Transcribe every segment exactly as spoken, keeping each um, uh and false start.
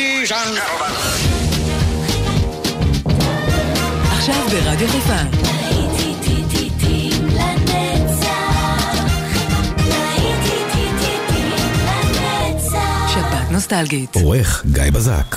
ladies and gentlemen. עכשיו ברדיו חיפה. להיטים לנצח. שבת נוסטלגית. עורך גיא בזק.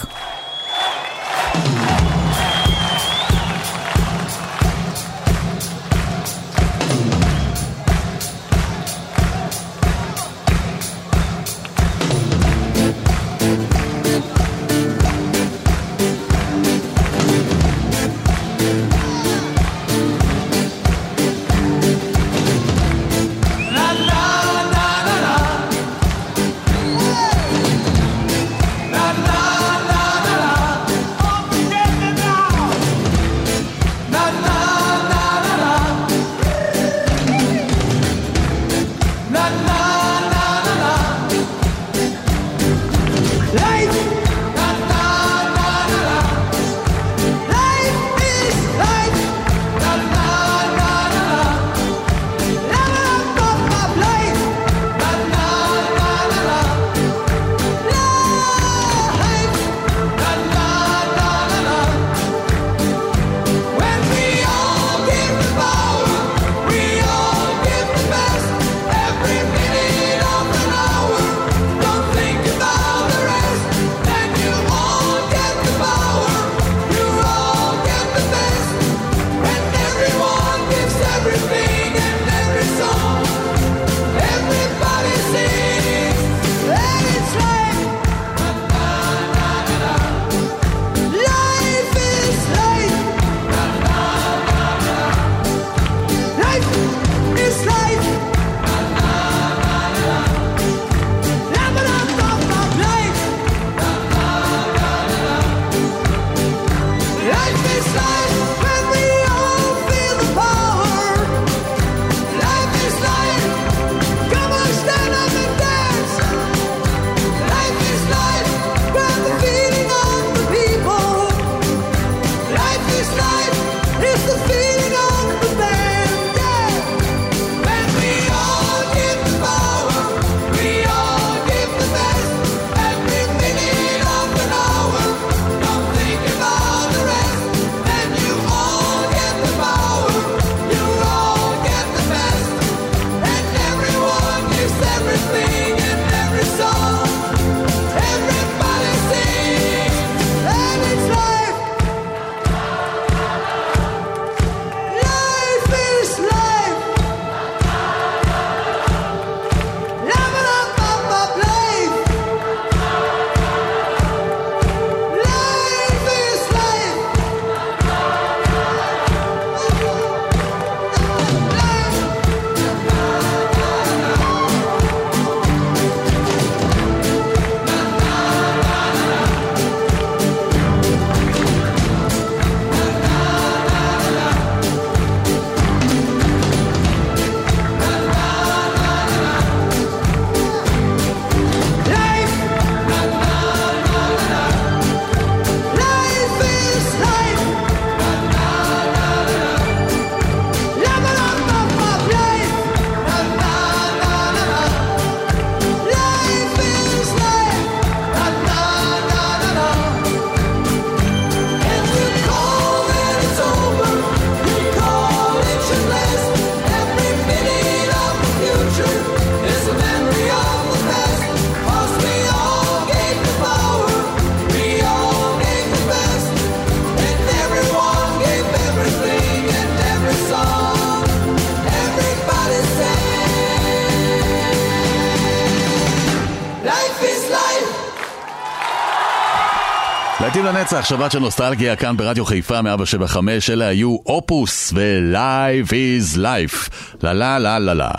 להיטים לנצח, שבת של נוסטלגיה, כאן ברדיו חיפה מאה שבע חמש, אלה היו אופוס ו-Life is Life. לה לה לה לה לה.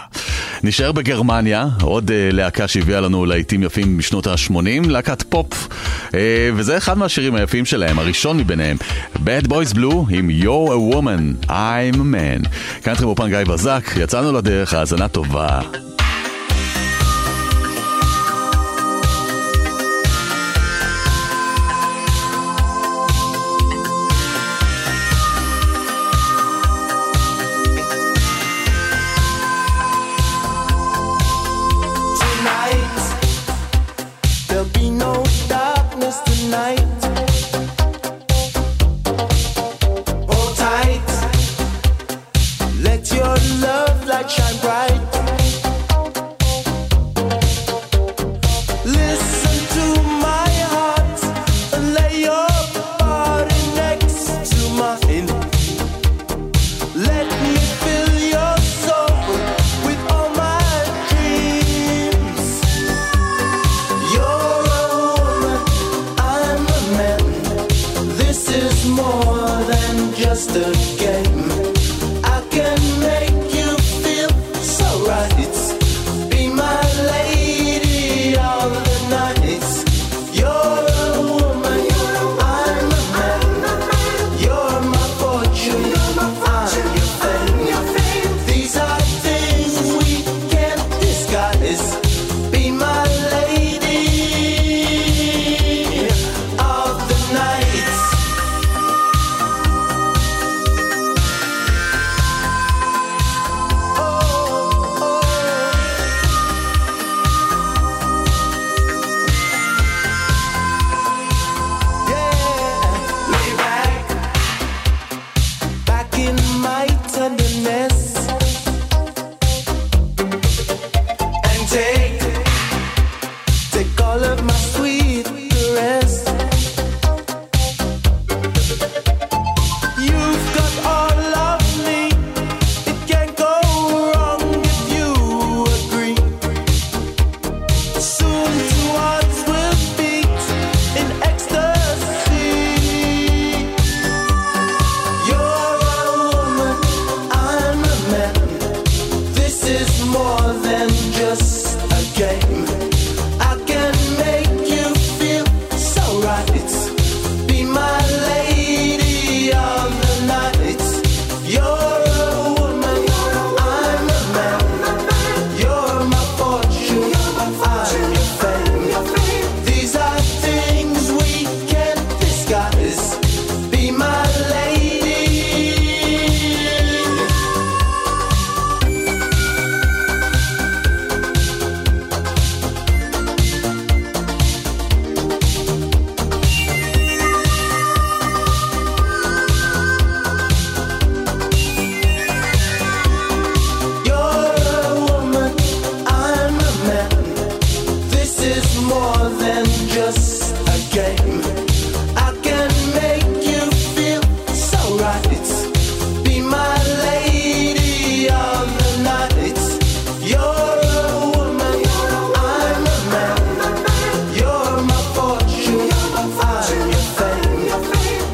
נשאר בגרמניה, עוד uh, להקה שהביאה לנו להיטים יפים משנות ה-שמונים, להקת פופ, uh, וזה אחד מהשירים היפים שלהם, הראשון מביניהם, Bad Boys Blue עם You're a Woman, I'm a Man. כאן אתכם אופן גיא בזק, יצאנו לדרך, האזנה טובה. There'll be no darkness tonight. just a game. I can make you feel so right. Be my lady all the nights. You're a woman, I'm a man. You're my fortune, I'm your fame. These are things we can't disguise. Be my lady of the nights. Lay back, back in my tenderness, and take, take all of my sweet caress. You've got all of me. It can't go wrong if you agree. Soon two hearts will beat in ecstasy. You're a woman, I'm a man. This is more than just a game. I can make you feel so right. Be my lady of the night. You're a woman, I'm a man. You're my fortune, I'm your fame. These are things we can't disguise. Be my lady. You're a woman, I'm a man. This is more than just a game. I can make you feel so right. Be my lady of the night. You're a woman, I'm a man. You're my fortune, I'm your fame.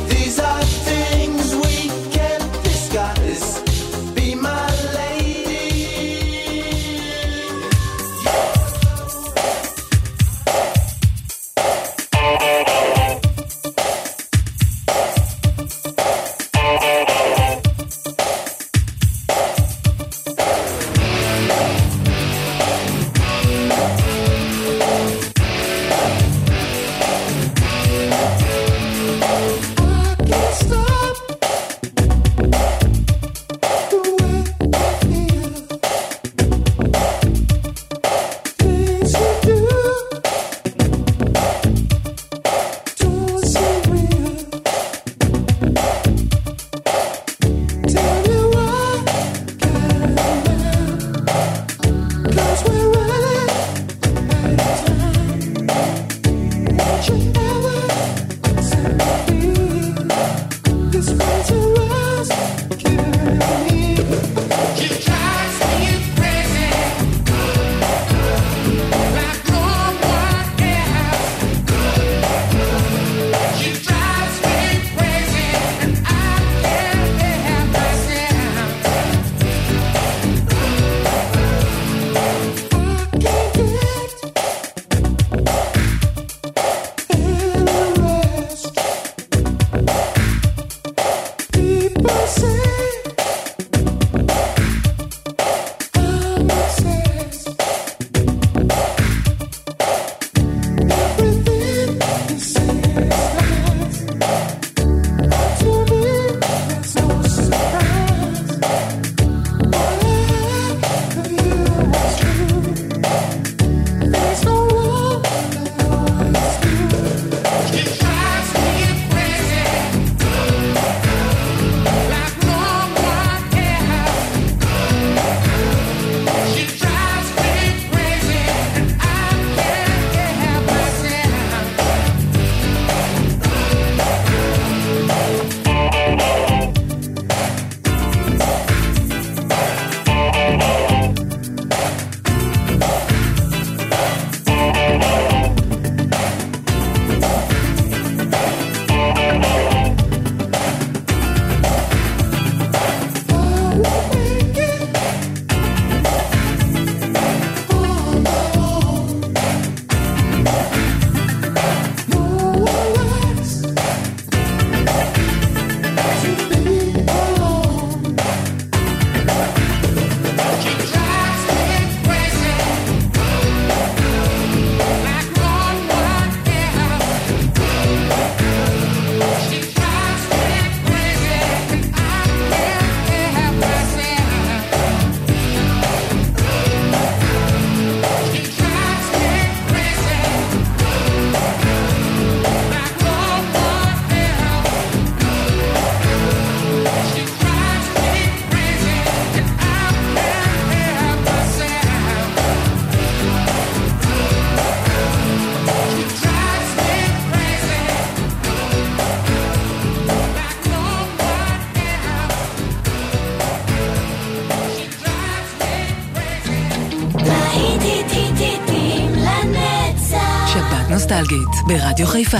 These are things we can't disguise. Be my lady. נוסטלגית ברדיו חיפה.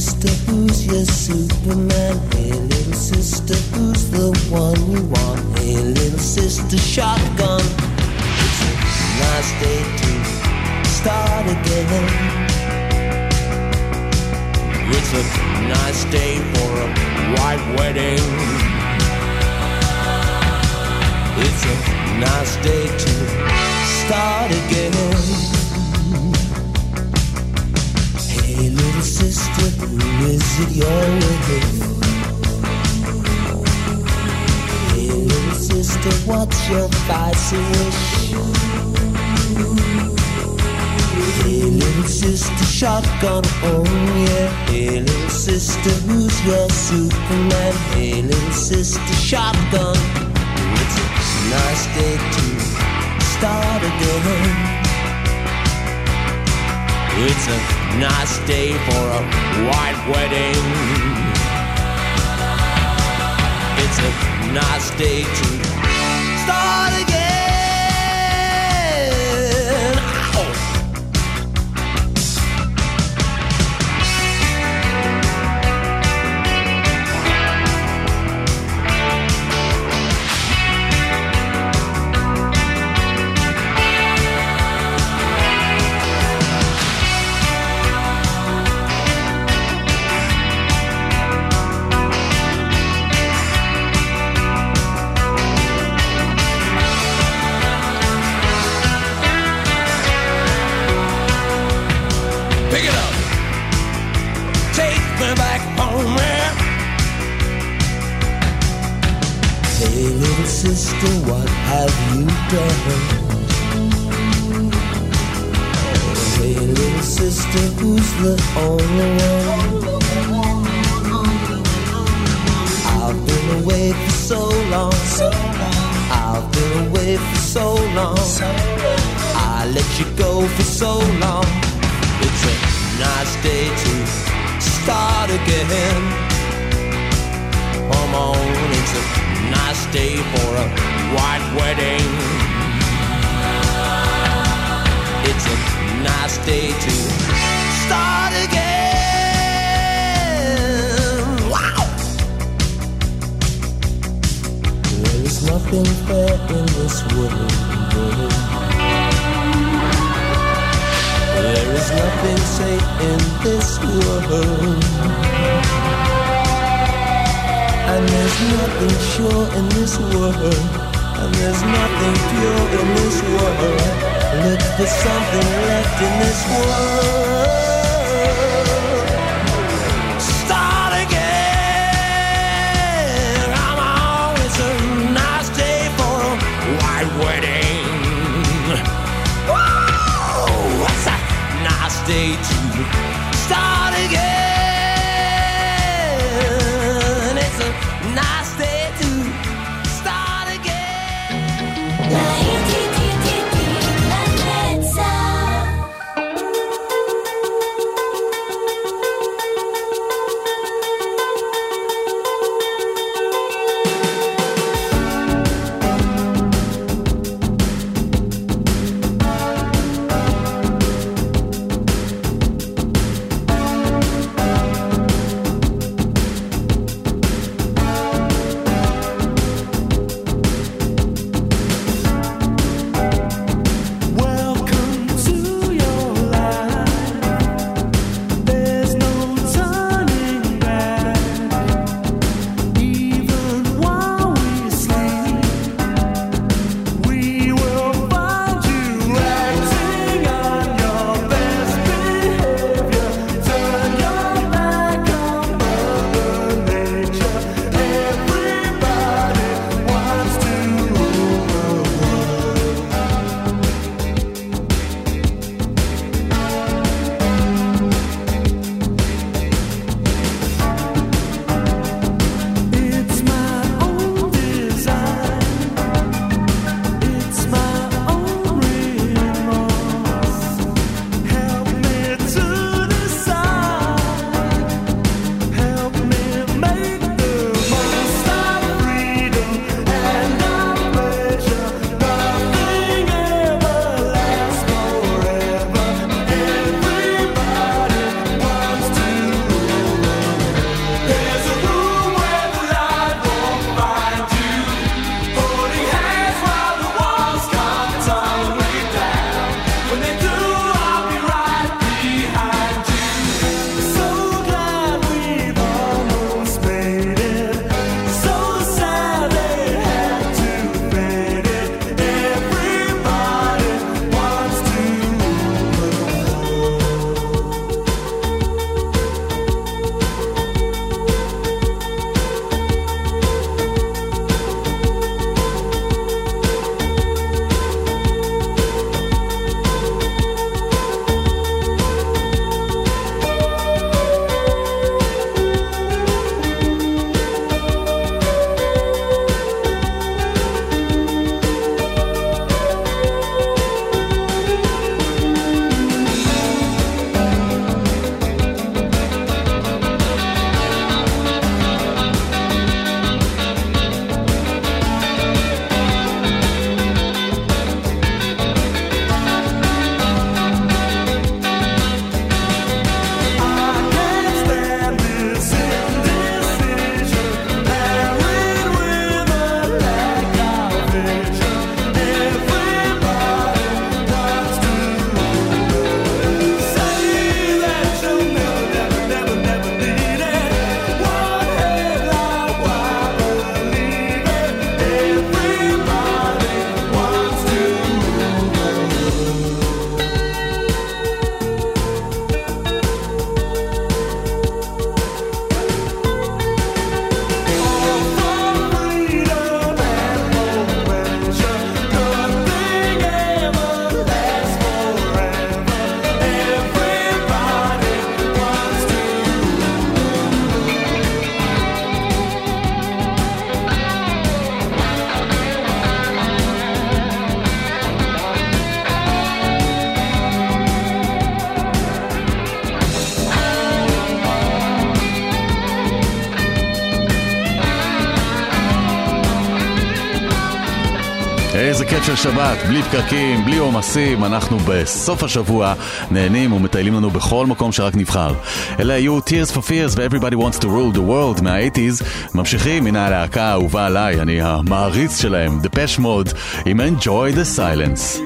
sister, who's your Superman? Hey little sister, who's the one you want? Hey little sister, shotgun. It's a nice day to start again. It's a nice day for a white wedding. It's a nice day to start again. Hey little sister, who is it you're with? Hey little sister, what's your vice wish? Hey little sister, shotgun, oh yeah. Hey little sister, who's your Superman? Hey little sister, shotgun. It's a nice day to start again. It's a nice day for a white wedding. It's a nice day to start again. איזה קט של שבת, בלי פקקים, בלי עומסים, אנחנו בסוף השבוע נהנים ומטיילים לנו בכל מקום שרק נבחר. אלה היו Tears for Fears ו-Everybody Wants to Rule the World מה-שמונים, ממשיכים מן הלהקה האהובה עליי, אני המעריץ שלהם, Depeche Mode, עם Enjoy the Silence.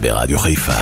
ברדיו חיפה.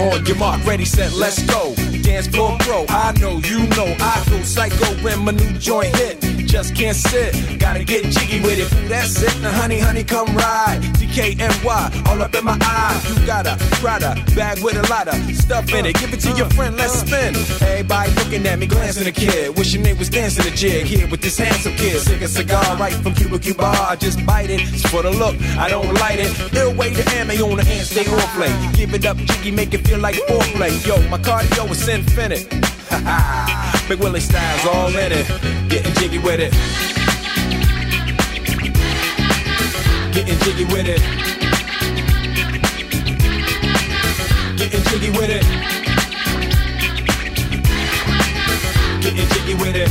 On your mark, ready, set, let's go. Dance floor pro, I know, you know, I go psycho when my new joint hit. Just can't sit, gotta get jiggy with it. That's it, now honey, honey, come ride. D K N Y, all up in my eyes. You got a Prada bag with a lot of stuff in it. Give it to your friend, let's spin. Everybody looking at me, glancing a kid. Wishing they was dancing a jig here with this handsome kid. Sick a cigar right from Cuba Cuba. I just bite it, it's for the look, I don't light it. Ill way to ammo on the hand, stay on play. Give it up, jiggy, make it feel like foreplay. Yo, my cardio is infinite. Ha ha. Big Willie style's all in it, getting jiggy with it. Getting jiggy with it. Getting jiggy with it. Getting jiggy with it.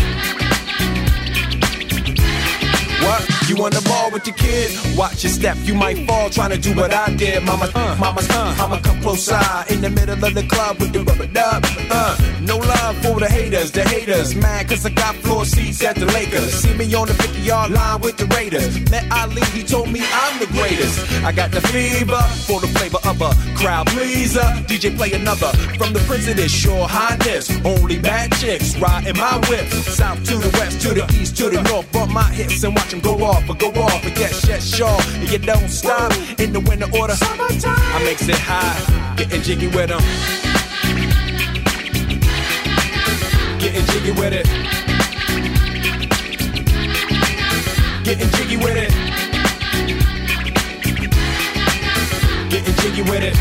What? You on the ball with your kid? Watch your step, you might fall trying to do what I did. Mama, uh, mama, uh, I'ma come close side in the middle of the club with the rubber dub. Uh, no love for the haters, the haters. Mad cause I got floor seats at the Lakers. See me on the fifty-yard line with the Raiders. Met Ali, he told me I'm the greatest. I got the fever for the flavor of a crowd pleaser. D J play another from the Prince of this Your Highness. Only bad chicks riding my whip. South to the west, to the east, to the north. Bump my hips and watch them go off. But go off, but yes, yes, y'all. And you don't stop in the winter order. Summertime. I makes it high, getting jiggy with them. Getting jiggy with it. Getting jiggy with it. Getting jiggy with it.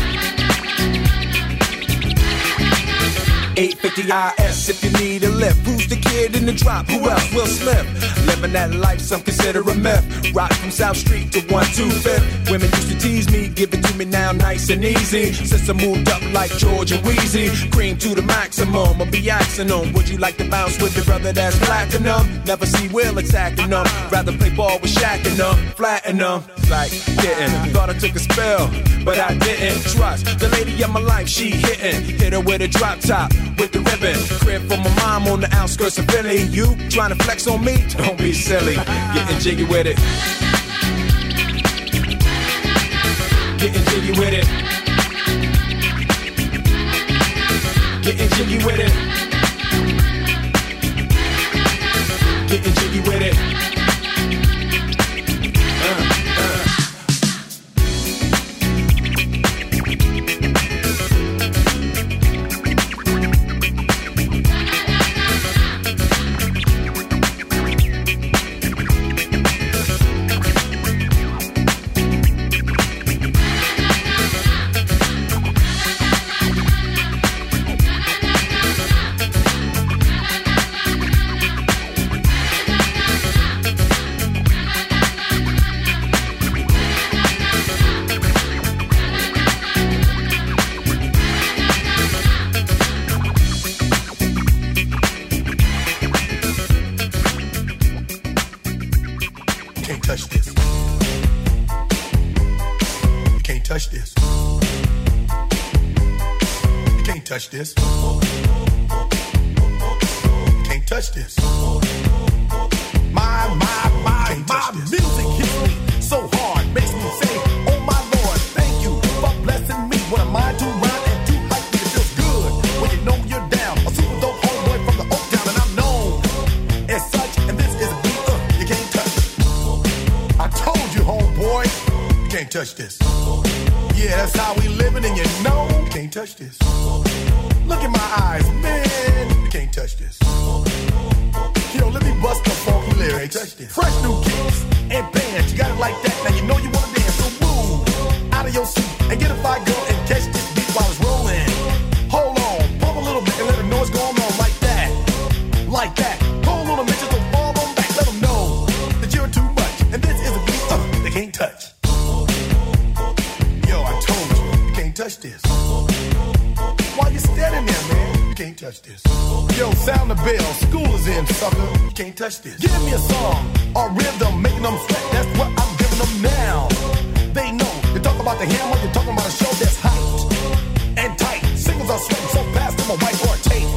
eight fifty I S if you need a lift. Who's the kid in the drop? Who else will slip? Living that life, some consider a myth. Rock from South Street to one twenty-fifth. Women used to tease me, give it to me now nice and easy. Since I moved up like George and Wheezy, cream to the maximum, I'll be axing them. Would you like to bounce with your brother that's platinum? Never see Will attacking them. Rather play ball with Shaq and them, flatten them. Like getting, thought I took a spell, but I didn't. Trust the lady of my life, she hitting. Hit her with a drop top, with the ribbon. Crib for my mom on the outskirts of Philly. You tryna flex on me? Don't be silly. Getting jiggy with it. Getting jiggy with it. Getting jiggy with it. Getting jiggy with it. You can't touch this. You can't touch this. You can't touch this. You can't touch this. My, my, my, my music hits me so hard, makes me say, oh my Lord, thank you for blessing me with a mind to rhyme and to like me. It feels good when you know you're down. A super dope homeboy from the Oak Town, and I'm known as such, and this is a beat up you can't touch. I told you, homeboy, you can't touch this. Yeah, that's how we living, and you know you can't touch this. Look in my eyes, man, you can't touch this. Yo, let me bust the funky lyrics. Fresh new kicks and bands. You got it like that. Now you know you want to dance. So move out of your seat and get a fire girl and catch this beat while it's rolling. Hold on. Pump a little bit and let them know what's going on like that. Like that. Pull on them and just fall on back. Let them know that you're too much. And this is a beat uh, they can't touch. Yo, I told you. You can't touch this. Why you standing there, man? Can't touch this. Yo, sound the bell. School is in, sucker. You can't touch this. Give me a song, a rhythm, making them sweat. That's what I'm giving them now. They know. You're talking about the hammer. You're talking about a show that's hyped and tight. Singles are sweating so fast them a white or a tape.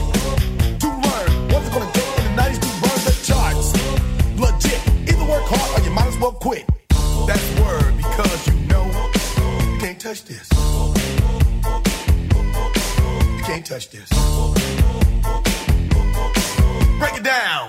To learn what's it gonna take in the nineties to burn the charts. Legit. Either work hard or you might as well quit. That's word because you know you can't touch this. You can't touch this. Break it down.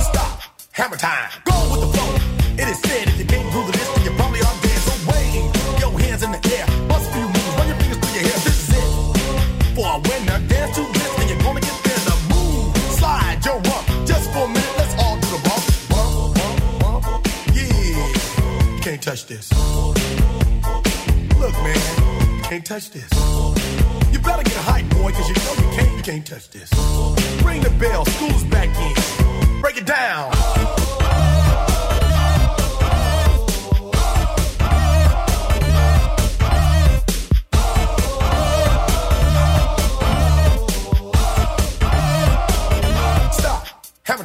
Stop. Hammer time. Go with the flow. It is said if you can't do this, then you probably are dead. So wave your hands in the air. Bust a few moves. Run your fingers through your hair. This is it. For a winner, dance to this, and you're gonna get there. Now move. Slide your rump. Just for a minute. Let's all do the bump. Can't touch this. Look, man, can't touch this. You better get hype, boy, because you know you can't. You can't touch this. Ring the bell, school's back in. Break it down. Stop. Hammer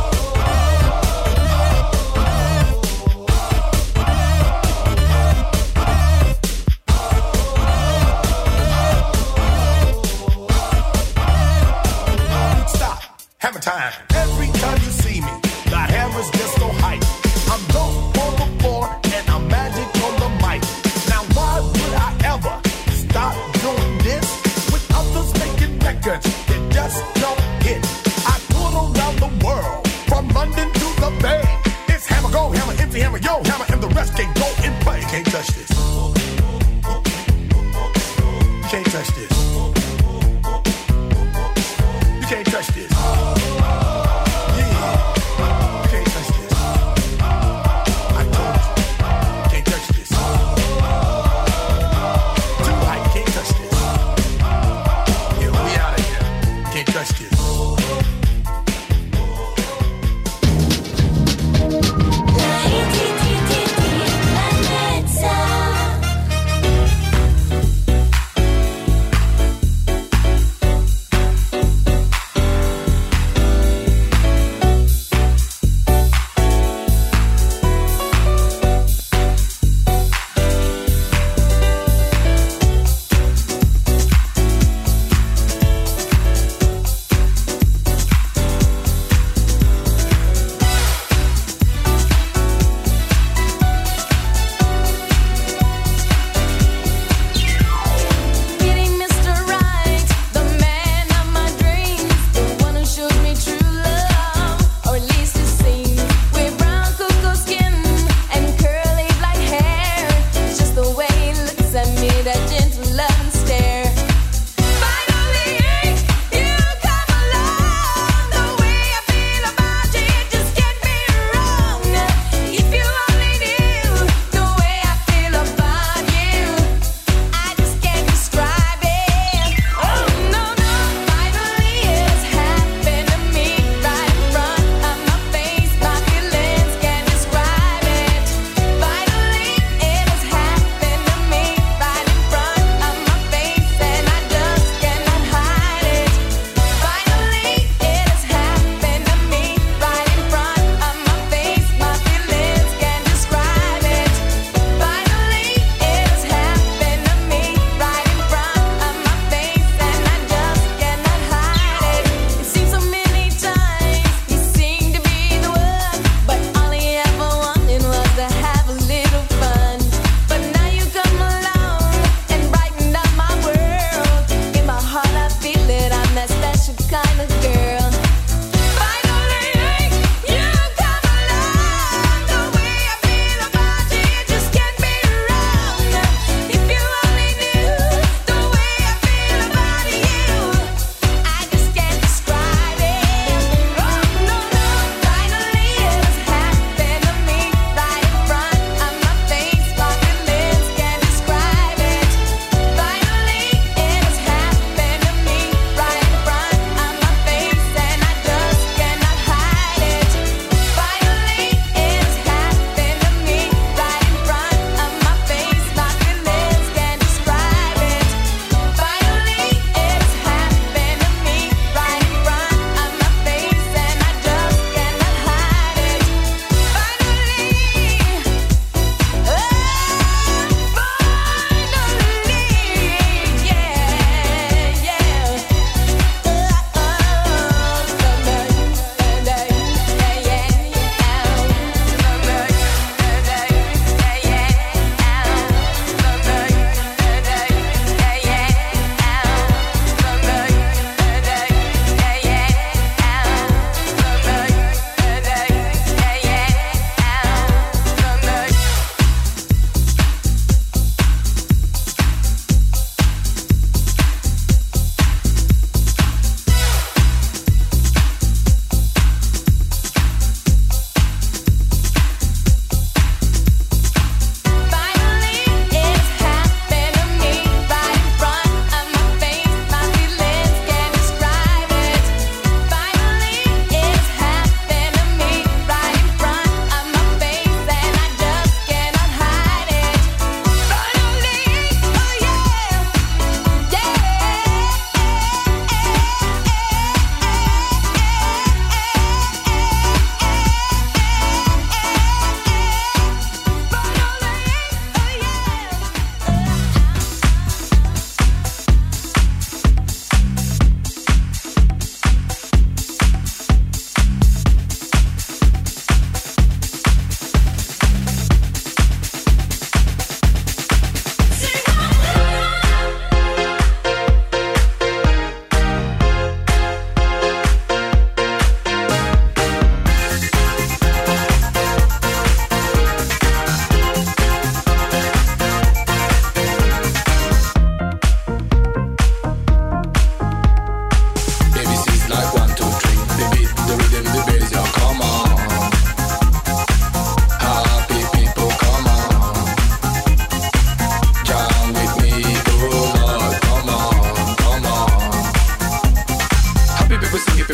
Stop. Hammer time. Every time you see me, the hammer's just so hype. I'm dope. It's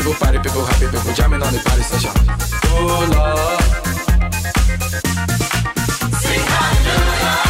people party, people happy, people jamming on the party session. Hola. Sing hallelujah.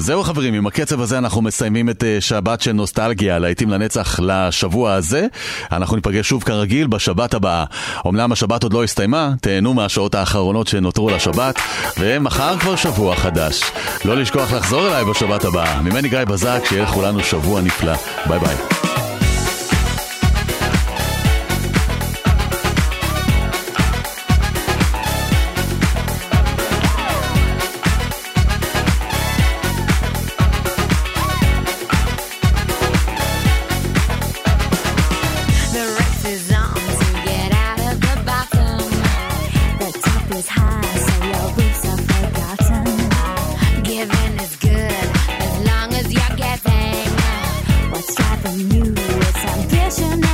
זהו חברים, עם הקצב הזה אנחנו מסיימים את שבת של נוסטלגיה, להיטים לנצח לשבוע הזה. אנחנו ניפגש שוב כרגיל בשבת הבאה. אומנם השבת עוד לא הסתיימה, תהנו מהשעות האחרונות שנותרו לשבת, ומחר כבר שבוע חדש. לא לשכוח לחזור אליי בשבת הבאה. ממני גיא בזק, שיהיה לכולנו שבוע נפלא. ביי ביי. It's ambition.